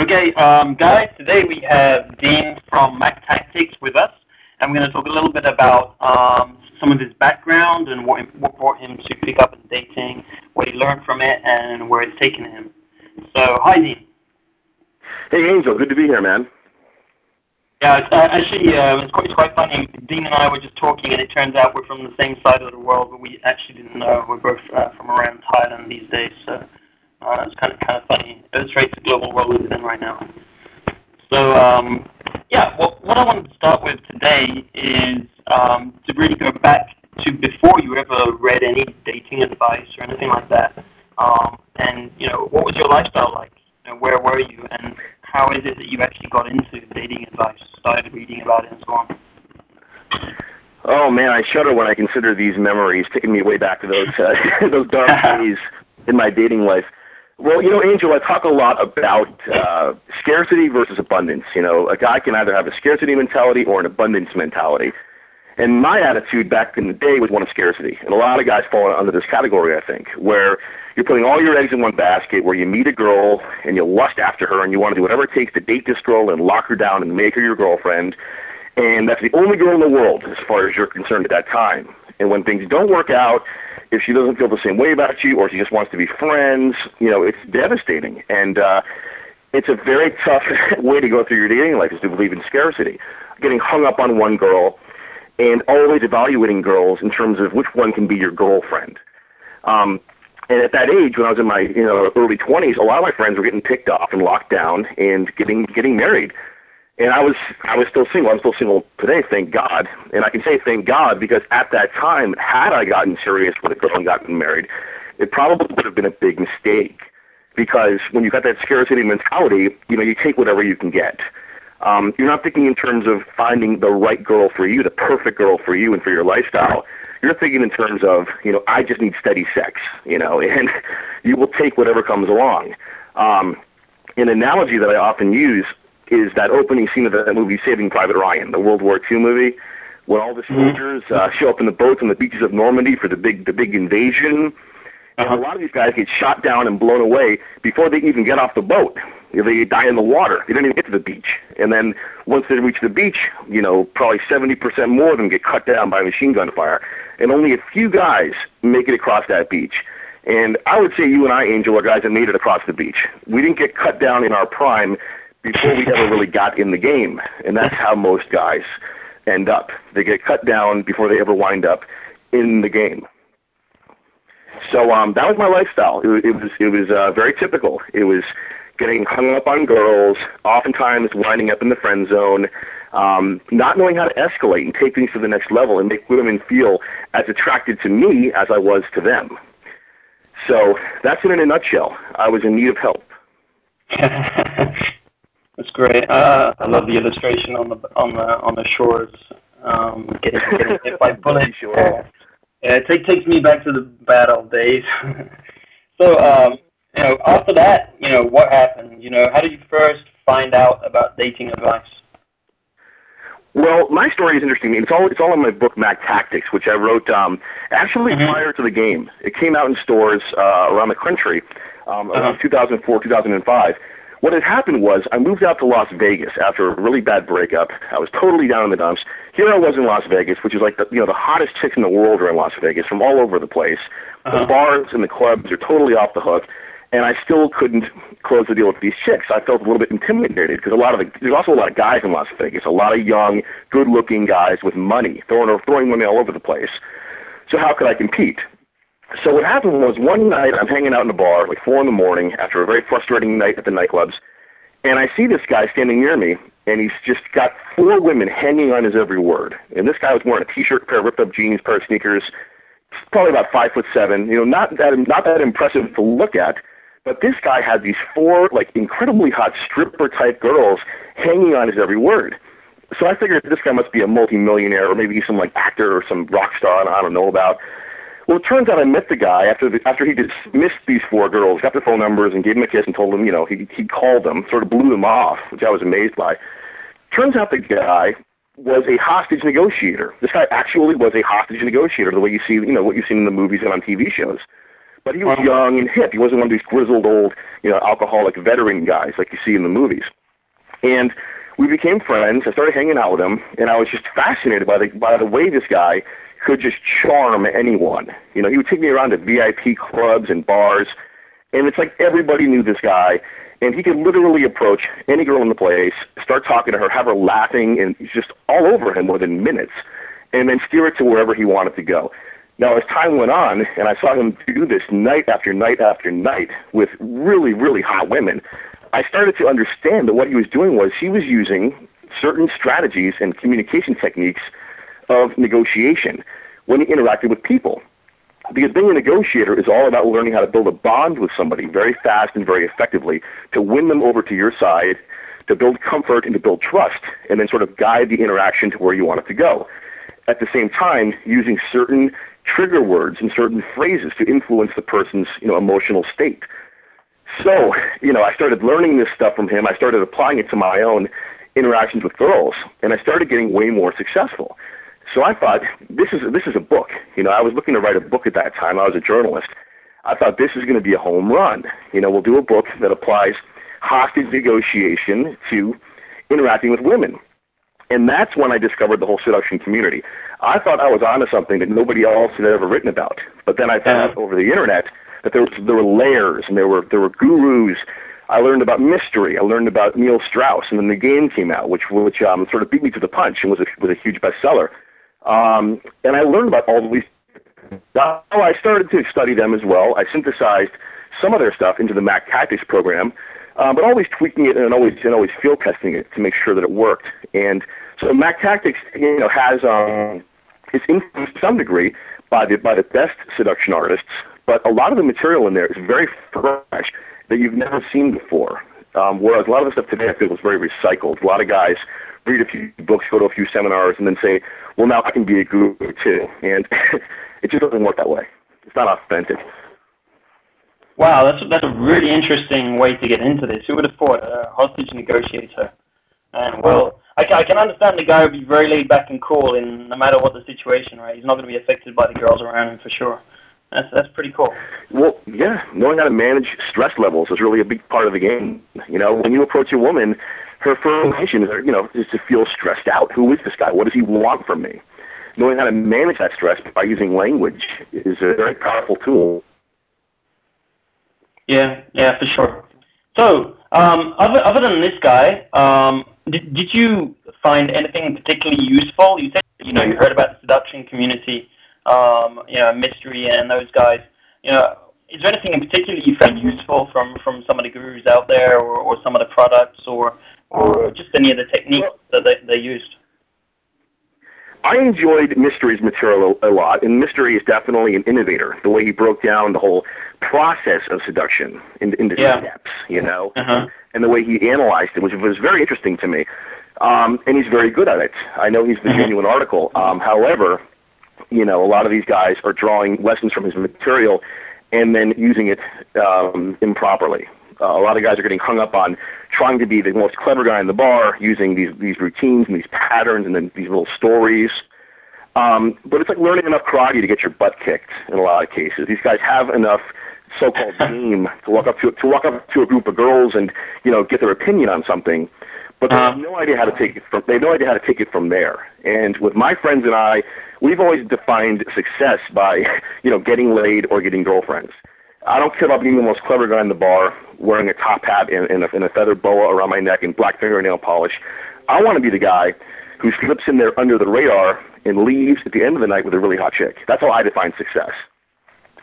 Okay, guys, today we have Dean from Mack Tactics with us, and we're going to talk a little bit about some of his background and what brought him to pick up in dating, what he learned from it, and where it's taken him. So, hi, Dean. Hey, Angel. Good to be here, man. Yeah, it's quite funny. Dean and I were just talking, and it turns out we're from the same side of the world, but we actually didn't know. We're both from around Thailand these days, so it's kind of funny. It illustrates the global world we live in right now. So, what I wanted to start with today is to really go back to before you ever read any dating advice or anything like that, and, you know, what was your lifestyle like? Where were you, and how is it that you actually got into dating advice, started reading about it, and so on? Oh man, I shudder when I consider these memories, taking me way back to those those dark days in my dating life. Well, you know, Angel, I talk a lot about scarcity versus abundance. You know, a guy can either have a scarcity mentality or an abundance mentality, and my attitude back in the day was one of scarcity, and a lot of guys fall under this category, I think, where you're putting all your eggs in one basket, where you meet a girl and you lust after her and you want to do whatever it takes to date this girl and lock her down and make her your girlfriend. And that's the only girl in the world as far as you're concerned at that time. And when things don't work out, if she doesn't feel the same way about you or she just wants to be friends, you know, it's devastating. And it's a very tough way to go through your dating life, is to believe in scarcity, getting hung up on one girl and always evaluating girls in terms of which one can be your girlfriend. And at that age, when I was in my early 20s, a lot of my friends were getting picked off and locked down and getting married. And I was still single. I'm still single today, thank God. And I can say thank God because at that time, had I gotten serious with a girl and gotten married, it probably would have been a big mistake. Because when you've got that scarcity mentality, you know, you take whatever you can get. You're not thinking in terms of finding the right girl for you, the perfect girl for you and for your lifestyle. You're thinking in terms of, you know, I just need steady sex, you know, and you will take whatever comes along. An analogy that I often use is that opening scene of that movie Saving Private Ryan, the World War II movie, when all the soldiers show up in the boats on the beaches of Normandy for the big invasion. And a lot of these guys get shot down and blown away before they even get off the boat. You know, they die in the water. They don't even get to the beach. And then once they reach the beach, you know, probably 70% more of them get cut down by machine gun fire. And only a few guys make it across that beach. And I would say you and I, Angel, are guys that made it across the beach. We didn't get cut down in our prime before we ever really got in the game. And that's how most guys end up. They get cut down before they ever wind up in the game. So that was my lifestyle. It was very typical. It was getting hung up on girls, oftentimes winding up in the friend zone, not knowing how to escalate and take things to the next level and make women feel as attracted to me as I was to them. So that's it in a nutshell. I was in need of help. That's great. I love the illustration on the shores, getting hit by bullets. Sure. Yeah, it takes me back to the bad old days. So, after that, what happened? How did you first find out about dating advice? Well, my story is interesting. It's all in my book, Mack Tactics, which I wrote actually prior to the game. It came out in stores around the country around 2004, 2005. What had happened was I moved out to Las Vegas after a really bad breakup. I was totally down in the dumps. Here I was in Las Vegas, which is like the hottest chicks in the world are in Las Vegas from all over the place. The bars and the clubs are totally off the hook, and I still couldn't close the deal with these chicks. I felt a little bit intimidated because there's also a lot of guys in Las Vegas, a lot of young, good-looking guys with money, throwing money all over the place. So how could I compete? So what happened was one night I'm hanging out in a bar, like 4 in the morning, after a very frustrating night at the nightclubs, and I see this guy standing near me, and he's just got 4 women hanging on his every word. And this guy was wearing a T-shirt, pair of ripped-up jeans, pair of sneakers, probably about 5'7", not that impressive to look at, but this guy had these 4, like, incredibly hot stripper-type girls hanging on his every word. So I figured this guy must be a multimillionaire, or maybe he's some, like, actor or some rock star I don't know about. Well, it turns out I met the guy after he dismissed these 4 girls, got their phone numbers, and gave them a kiss and told them, he called them, sort of blew them off, which I was amazed by. Turns out the guy was a hostage negotiator. This guy actually was a hostage negotiator, the way you see, what you've seen in the movies and on TV shows. But he was young and hip. He wasn't one of these grizzled old, alcoholic veteran guys like you see in the movies. And we became friends. I started hanging out with him, and I was just fascinated by the way this guy could just charm anyone. He would take me around to VIP clubs and bars, and it's like everybody knew this guy, and he could literally approach any girl in the place, start talking to her, have her laughing, and just all over him within minutes, and then steer it to wherever he wanted to go. Now, as time went on, and I saw him do this night after night after night with really, really hot women, I started to understand that what he was doing was he was using certain strategies and communication techniques of negotiation when he interacted with people. Because being a negotiator is all about learning how to build a bond with somebody very fast and very effectively to win them over to your side, to build comfort and to build trust, and then sort of guide the interaction to where you want it to go. At the same time, using certain trigger words and certain phrases to influence the person's emotional state. So, I started learning this stuff from him. I started applying it to my own interactions with girls, and I started getting way more successful. So I thought, this is a book. I was looking to write a book at that time. I was a journalist. I thought this is going to be a home run. We'll do a book that applies hostage negotiation to interacting with women. And that's when I discovered the whole seduction community. I thought I was onto something that nobody else had ever written about. But then I found out over the internet that there were layers and there were gurus. I learned about mystery. I learned about Neil Strauss, and then The Game came out, which sort of beat me to the punch and was a huge bestseller. And I learned about all these. Now I started to study them as well. I synthesized some of their stuff into the Mack Tactics program, but always tweaking it and always field testing it to make sure that it worked. And so Mack Tactics, has is influenced to some degree by the best seduction artists, but a lot of the material in there is very fresh that you've never seen before. Whereas a lot of the stuff today I feel was very recycled. A lot of guys read a few books, go to a few seminars, and then say, well, now I can be a guru too. And it just doesn't work that way. It's not authentic. Wow, that's a really interesting way to get into this. Who would have thought a hostage negotiator? And well, I can understand the guy would be very laid back and cool no matter what the situation, right? He's not going to be affected by the girls around him for sure. That's pretty cool. Well, yeah, knowing how to manage stress levels is really a big part of the game. When you approach a woman, her first reaction is, is to feel stressed out. Who is this guy? What does he want from me? Knowing how to manage that stress by using language is a very powerful tool. Yeah, for sure. So, other than this guy, did you find anything particularly useful? You said, you heard about the seduction community. Mystery and those guys. Is there anything in particular you find useful from some of the gurus out there, or some of the products, or just any of the techniques that they used? I enjoyed Mystery's material a lot, and Mystery is definitely an innovator. The way he broke down the whole process of seduction into steps, and the way he analyzed it, which was very interesting to me. And he's very good at it. I know he's the genuine article. However, a lot of these guys are drawing lessons from his material and then using it improperly. A lot of guys are getting hung up on trying to be the most clever guy in the bar, using these routines and these patterns and then these little stories. But it's like learning enough karate to get your butt kicked in a lot of cases. These guys have enough so-called game to walk up to a group of girls and get their opinion on something. But they have no idea how to take it from. They have no idea how to take it from there. And with my friends and I, we've always defined success by, getting laid or getting girlfriends. I don't care about being the most clever guy in the bar, wearing a top hat and a feather boa around my neck and black fingernail polish. I want to be the guy who slips in there under the radar and leaves at the end of the night with a really hot chick. That's how I define success.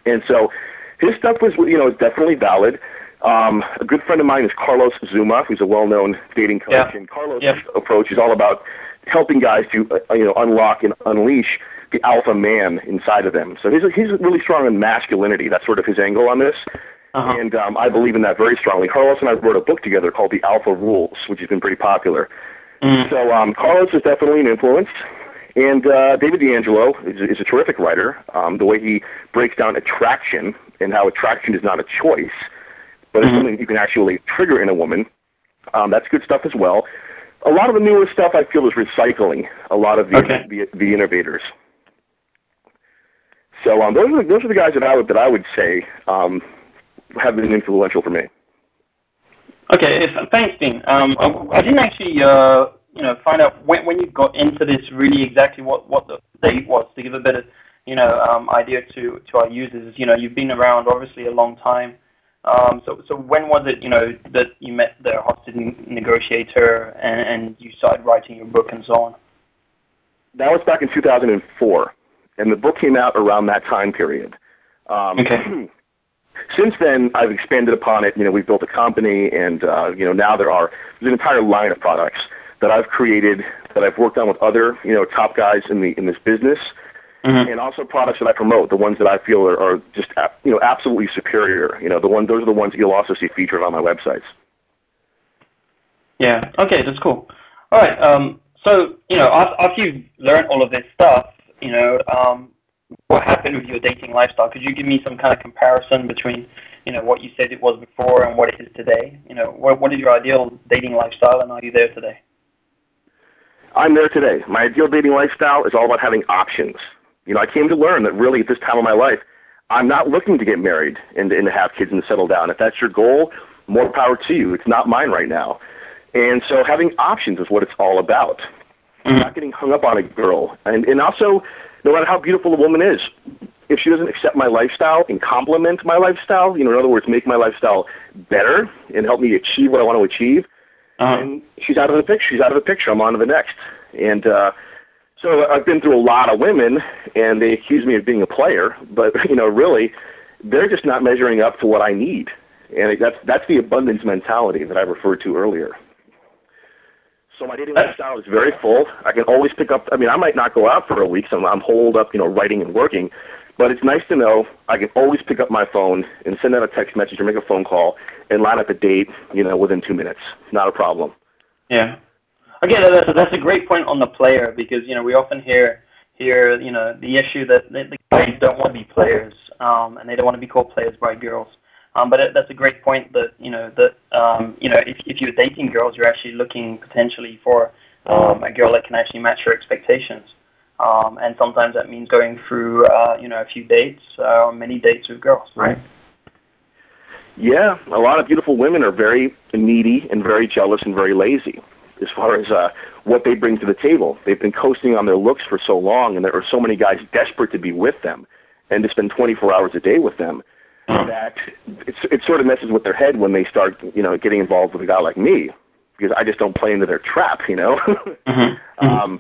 And so, his stuff was, definitely valid. A good friend of mine is Carlos Zuma, who's a well-known dating coach. Yeah. And Carlos' approach is all about helping guys to unlock and unleash the alpha man inside of them. So he's really strong in masculinity. That's sort of his angle on this. Uh-huh. And I believe in that very strongly. Carlos and I wrote a book together called The Alpha Rules, which has been pretty popular. Mm. So Carlos is definitely an influence. And David D'Angelo is a terrific writer. The way he breaks down attraction and how attraction is not a choice, but it's something you can actually trigger in a woman. That's good stuff as well. A lot of the newer stuff I feel is recycling a lot of the innovators. So those are the guys that I would say have been influential for me. Okay, thanks, Dean. I didn't actually find out when you got into this really exactly what the date was, to give a bit of idea to our users. You've been around obviously a long time. So when was it that you met the hostage negotiator and you started writing your book and so on? That was back in 2004, and the book came out around that time period. Okay. Since then, I've expanded upon it. We've built a company, and now there's an entire line of products that I've created, that I've worked on with other top guys in this business, mm-hmm. and also products that I promote. The ones that I feel are just absolutely superior. Those are the ones that you'll also see featured on my websites. Yeah. Okay. That's cool. All right. So after you've learned all of this stuff, what happened with your dating lifestyle? Could you give me some kind of comparison between, what you said it was before and what it is today? What is your ideal dating lifestyle, and are you there today? I'm there today. My ideal dating lifestyle is all about having options. I came to learn that really at this time of my life, I'm not looking to get married and to have kids and settle down. If that's your goal, more power to you. It's not mine right now. And so having options is what it's all about. Mm-hmm. Not getting hung up on a girl. And also, no matter how beautiful a woman is, if she doesn't accept my lifestyle and complement my lifestyle, in other words, make my lifestyle better and help me achieve what I want to achieve, then she's out of the picture. I'm on to the next. And so I've been through a lot of women, and they accuse me of being a player, but, really, they're just not measuring up to what I need. And that's the abundance mentality that I referred to earlier. So my dating lifestyle is very full. I can always pick up. I might not go out for a week, so I'm holed up, writing and working. But it's nice to know I can always pick up my phone and send out a text message or make a phone call and line up a date, within 2 minutes. Not a problem. Yeah. Again, that's a great point on the player, because, we often hear the issue that the guys don't want to be players, and they don't want to be called players by girls. But that's a great point that if you're dating girls, you're actually looking potentially for a girl that can actually match your expectations. And sometimes that means going through, a few dates, or many dates with girls, right? Yeah, a lot of beautiful women are very needy and very jealous and very lazy as far as what they bring to the table. They've been coasting on their looks for so long, and there are so many guys desperate to be with them and to spend 24 hours a day with them. That it sort of messes with their head when they start, getting involved with a guy like me, because I just don't play into their trap, Mm-hmm.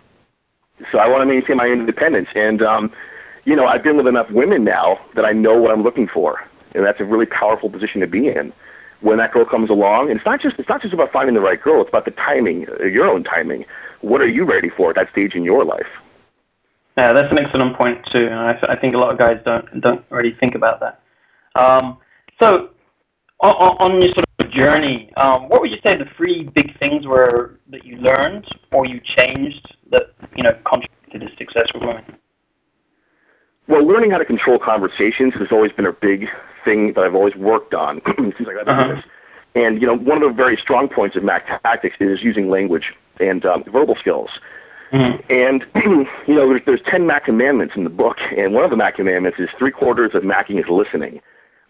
So I want to maintain my independence, and I've been with enough women now that I know what I'm looking for, and that's a really powerful position to be in. When that girl comes along, and it's not just about finding the right girl; it's about the timing, your own timing. What are you ready for at that stage in your life? Yeah, that's an excellent point too, and I think a lot of guys don't really think about that. So, on your sort of journey, what would you say the three big things were that you learned or you changed that, contributed to success with women? Well, learning how to control conversations has always been a big thing that I've always worked on since I got into this. And, one of the very strong points of Mack Tactics is using language and verbal skills. Mm-hmm. And, there's 10 Mack commandments in the book, and one of the Mack commandments is 3/4 of Macking is listening.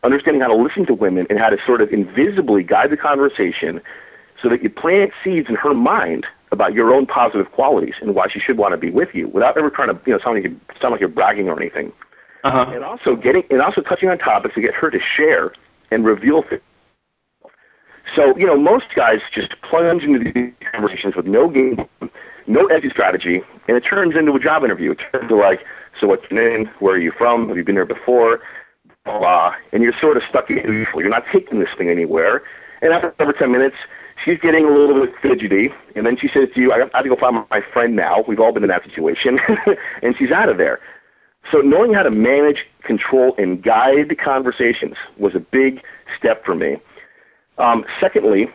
Understanding how to listen to women and how to sort of invisibly guide the conversation so that you plant seeds in her mind about your own positive qualities and why she should want to be with you without ever trying to sound like you're bragging or anything. Uh-huh. And also touching on topics to get her to share and reveal things. So, most guys just plunge into these conversations with no game, no exit strategy, and it turns into a job interview. It turns into like, so what's your name? Where are you from? Have you been here before? And you're sort of stuck in it. You're not taking this thing anywhere. And after 10 minutes, she's getting a little bit fidgety, and then she says to you, I have to go find my friend now. We've all been in that situation. And she's out of there. So knowing how to manage, control, and guide conversations was a big step for me. Secondly,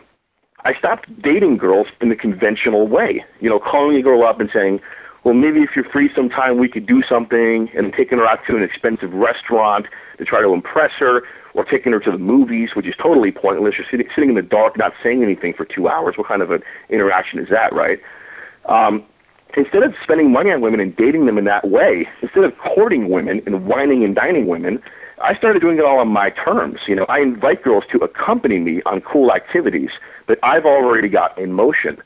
I stopped dating girls in the conventional way, calling a girl up and saying, well, maybe if you're free sometime, we could do something, and taking her out to an expensive restaurant to try to impress her, or taking her to the movies, which is totally pointless. You're sitting in the dark, not saying anything for 2 hours. What kind of an interaction is that, right? instead of spending money on women and dating them in that way, instead of courting women and whining and dining women, I started doing it all on my terms. You know, I invite girls to accompany me on cool activities that I've already got in motion.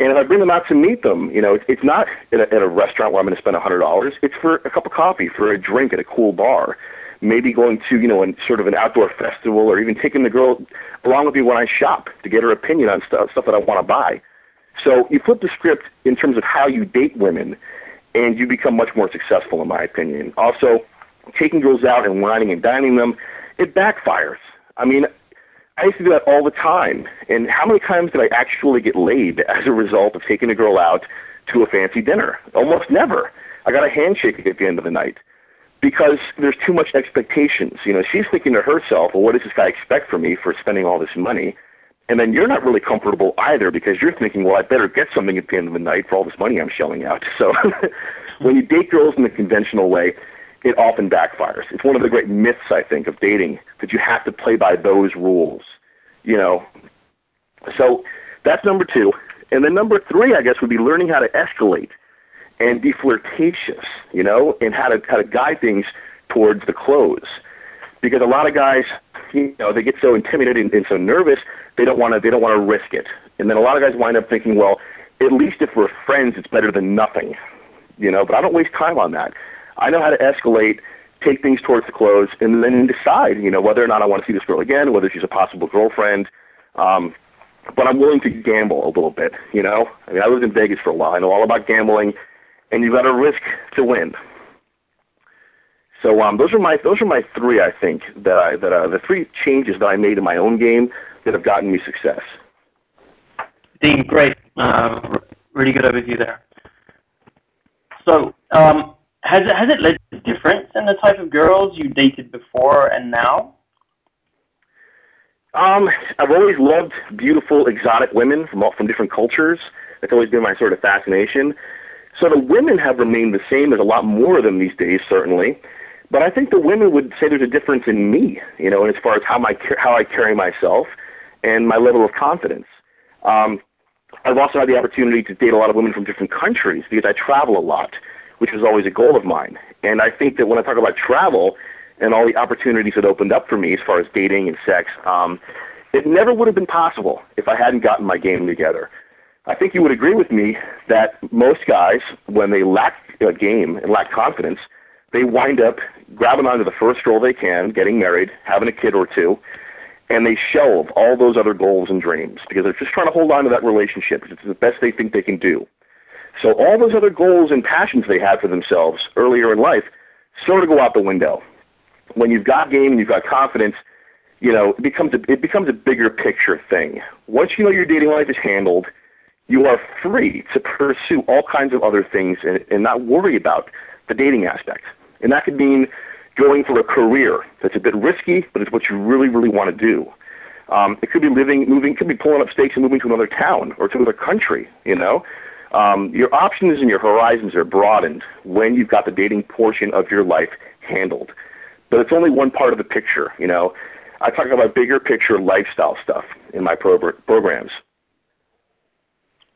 And if I bring them out to meet them, you know, it's not at a restaurant where I'm going to spend $100. It's for a cup of coffee, for a drink at a cool bar, maybe going to, you know, sort of an outdoor festival, or even taking the girl along with me when I shop to get her opinion on stuff that I want to buy. So you flip the script in terms of how you date women, and you become much more successful, in my opinion. Also, taking girls out and whining and dining them, it backfires. I mean, I used to do that all the time. And how many times did I actually get laid as a result of taking a girl out to a fancy dinner? Almost never. I got a handshake at the end of the night because there's too much expectations. You know, she's thinking to herself, well, what does this guy expect from me for spending all this money? And then you're not really comfortable either because you're thinking, well, I better get something at the end of the night for all this money I'm shelling out. So when you date girls in the conventional way, it often backfires. It's one of the great myths, I think, of dating, that you have to play by those rules, you know. So that's number two. And then number three, I guess, would be learning how to escalate and be flirtatious, you know, and how to guide things towards the close. Because a lot of guys, you know, they get so intimidated and so nervous, they don't want to risk it. And then a lot of guys wind up thinking, well, at least if we're friends, it's better than nothing, you know. But I don't waste time on that. I know how to escalate, take things towards the close, and then decide, you know, whether or not I want to see this girl again, whether she's a possible girlfriend. But I'm willing to gamble a little bit, you know. I mean, I lived in Vegas for a while. I know all about gambling, and you've got to risk to win. So those are my three, I think, that the three changes that I made in my own game that have gotten me success. Dean, great, really good overview there. So has it led to a difference in the type of girls you dated before and now? I've always loved beautiful, exotic women from different cultures. That's always been my sort of fascination. So the women have remained the same. There's a lot more of them these days, certainly. But I think the women would say there's a difference in me, you know, as far as how I carry myself and my level of confidence. I've also had the opportunity to date a lot of women from different countries because I travel a lot, which was always a goal of mine. And I think that when I talk about travel and all the opportunities that opened up for me as far as dating and sex, it never would have been possible if I hadn't gotten my game together. I think you would agree with me that most guys, when they lack a game and lack confidence, they wind up grabbing onto the first girl they can, getting married, having a kid or two, and they shelve all those other goals and dreams because they're just trying to hold on to that relationship because it's the best they think they can do. So all those other goals and passions they had for themselves earlier in life sort of go out the window. When you've got game and you've got confidence, you know, it becomes a bigger picture thing. Once you know your dating life is handled, you are free to pursue all kinds of other things and not worry about the dating aspect. And that could mean going for a career that's a bit risky, but it's what you really, really want to do. It could be moving, pulling up stakes and moving to another town or to another country, you know. Your options and your horizons are broadened when you've got the dating portion of your life handled. But it's only one part of the picture, you know. I talk about bigger picture lifestyle stuff in my programs.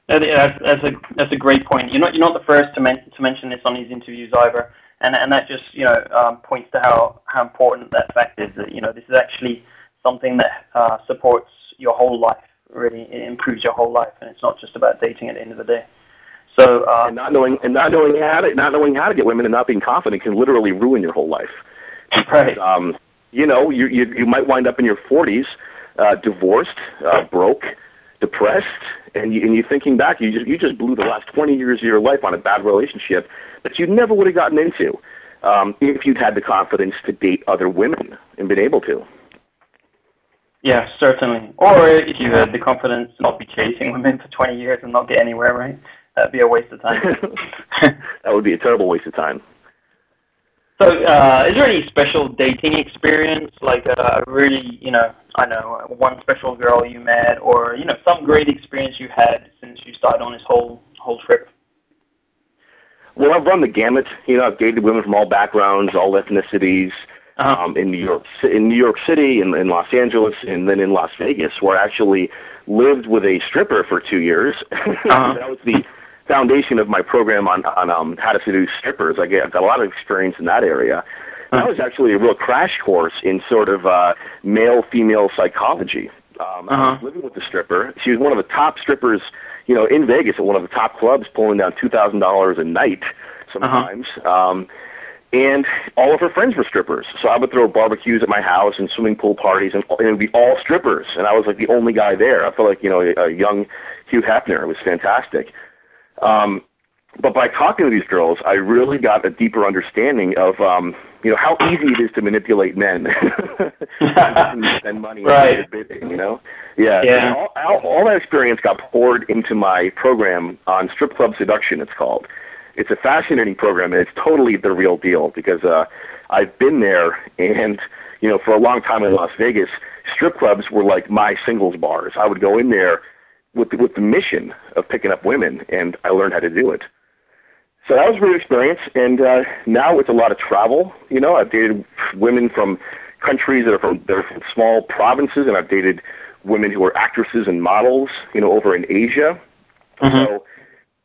That's a great point. You're not the first to mention this on these interviews either, and that just, you know, points to how important that fact is. That, you know, this is actually something that supports your whole life. Really, it improves your whole life, and it's not just about dating at the end of the day. So and not knowing how to get women and not being confident can literally ruin your whole life. Right. You know, you might wind up in your 40s, divorced, broke, depressed, and you're thinking back, you just blew the last 20 years of your life on a bad relationship that you never would have gotten into if you'd had the confidence to date other women and been able to. Yeah, certainly. Or if you had the confidence to not be chasing women for 20 years and not get anywhere, right? That'd be a waste of time. That would be a terrible waste of time. So, is there any special dating experience, like a really, you know, I know, one special girl you met, or, you know, some great experience you had since you started on this whole trip? Well, I've run the gamut. You know, I've dated women from all backgrounds, all ethnicities, in New York City, in Los Angeles, and then in Las Vegas, where I actually lived with a stripper for 2 years. Uh-huh. That was the foundation of my program on how to seduce strippers. I've got a lot of experience in that area. That was actually a real crash course in sort of male-female psychology. I was living with a stripper. She was one of the top strippers, you know, in Vegas at one of the top clubs, pulling down $2,000 a night sometimes. And all of her friends were strippers. So I would throw barbecues at my house and swimming pool parties, and it would be all strippers. And I was like the only guy there. I felt like, you know, a young Hugh Hefner. It was fantastic. But by talking to these girls, I really got a deeper understanding of, you know, how easy it is to manipulate men and spend money and bidding, you know? Yeah. All that experience got poured into my program on Strip Club Seduction, it's called. It's a fascinating program, and it's totally the real deal because I've been there, and, you know, for a long time in Las Vegas, strip clubs were like my singles bars. I would go in there with the mission of picking up women, and I learned how to do it. So that was a real experience, and now it's a lot of travel. You know, I've dated women from countries that are from small provinces, and I've dated women who are actresses and models, you know, over in Asia. So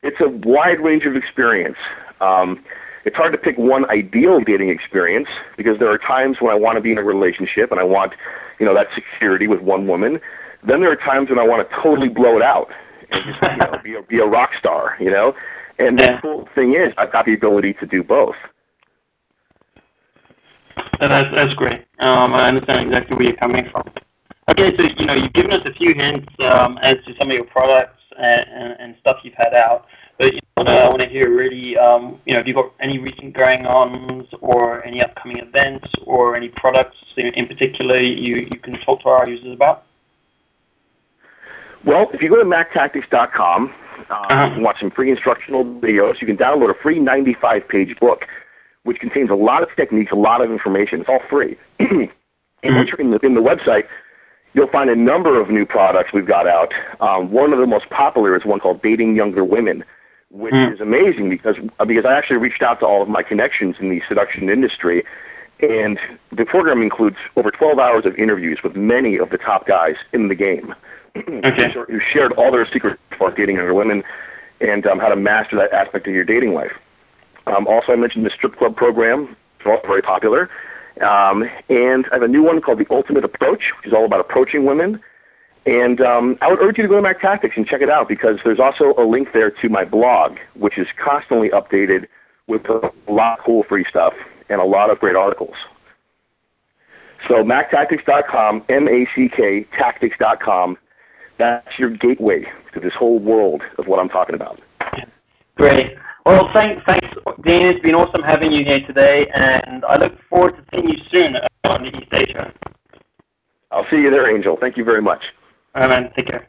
it's a wide range of experience. It's hard to pick one ideal dating experience because there are times when I want to be in a relationship and I want, you know, that security with one woman. Then there are times when I want to totally blow it out and just, you know, be a rock star, you know? And the cool thing is I've got the ability to do both. That's great. I understand exactly where you're coming from. Okay, so, you know, you've given us a few hints as to some of your products and stuff you've had out. But you know, I want to hear really, you know, if you've got any recent going-ons or any upcoming events or any products in particular you can talk to our users about? Well, if you go to MackTactics.com, you can watch some free instructional videos. You can download a free 95-page book, which contains a lot of techniques, a lot of information. It's all free. And once you're in the website, you'll find a number of new products we've got out. One of the most popular is one called Dating Younger Women, which is amazing because I actually reached out to all of my connections in the seduction industry, and the program includes over 12 hours of interviews with many of the top guys in the game. Who shared all their secrets about dating other women and how to master that aspect of your dating life. Also, I mentioned the strip club program. It's also very popular. And I have a new one called The Ultimate Approach, which is all about approaching women. And I would urge you to go to Mack Tactics and check it out because there's also a link there to my blog, which is constantly updated with a lot of cool free stuff and a lot of great articles. So MackTactics.com, M-A-C-K, Tactics.com. That's your gateway to this whole world of what I'm talking about. Great. Well, thanks, Dean. It's been awesome having you here today, and I look forward to seeing you soon on the East Asia. I'll see you there, Angel. Thank you very much. All right, man. Take care.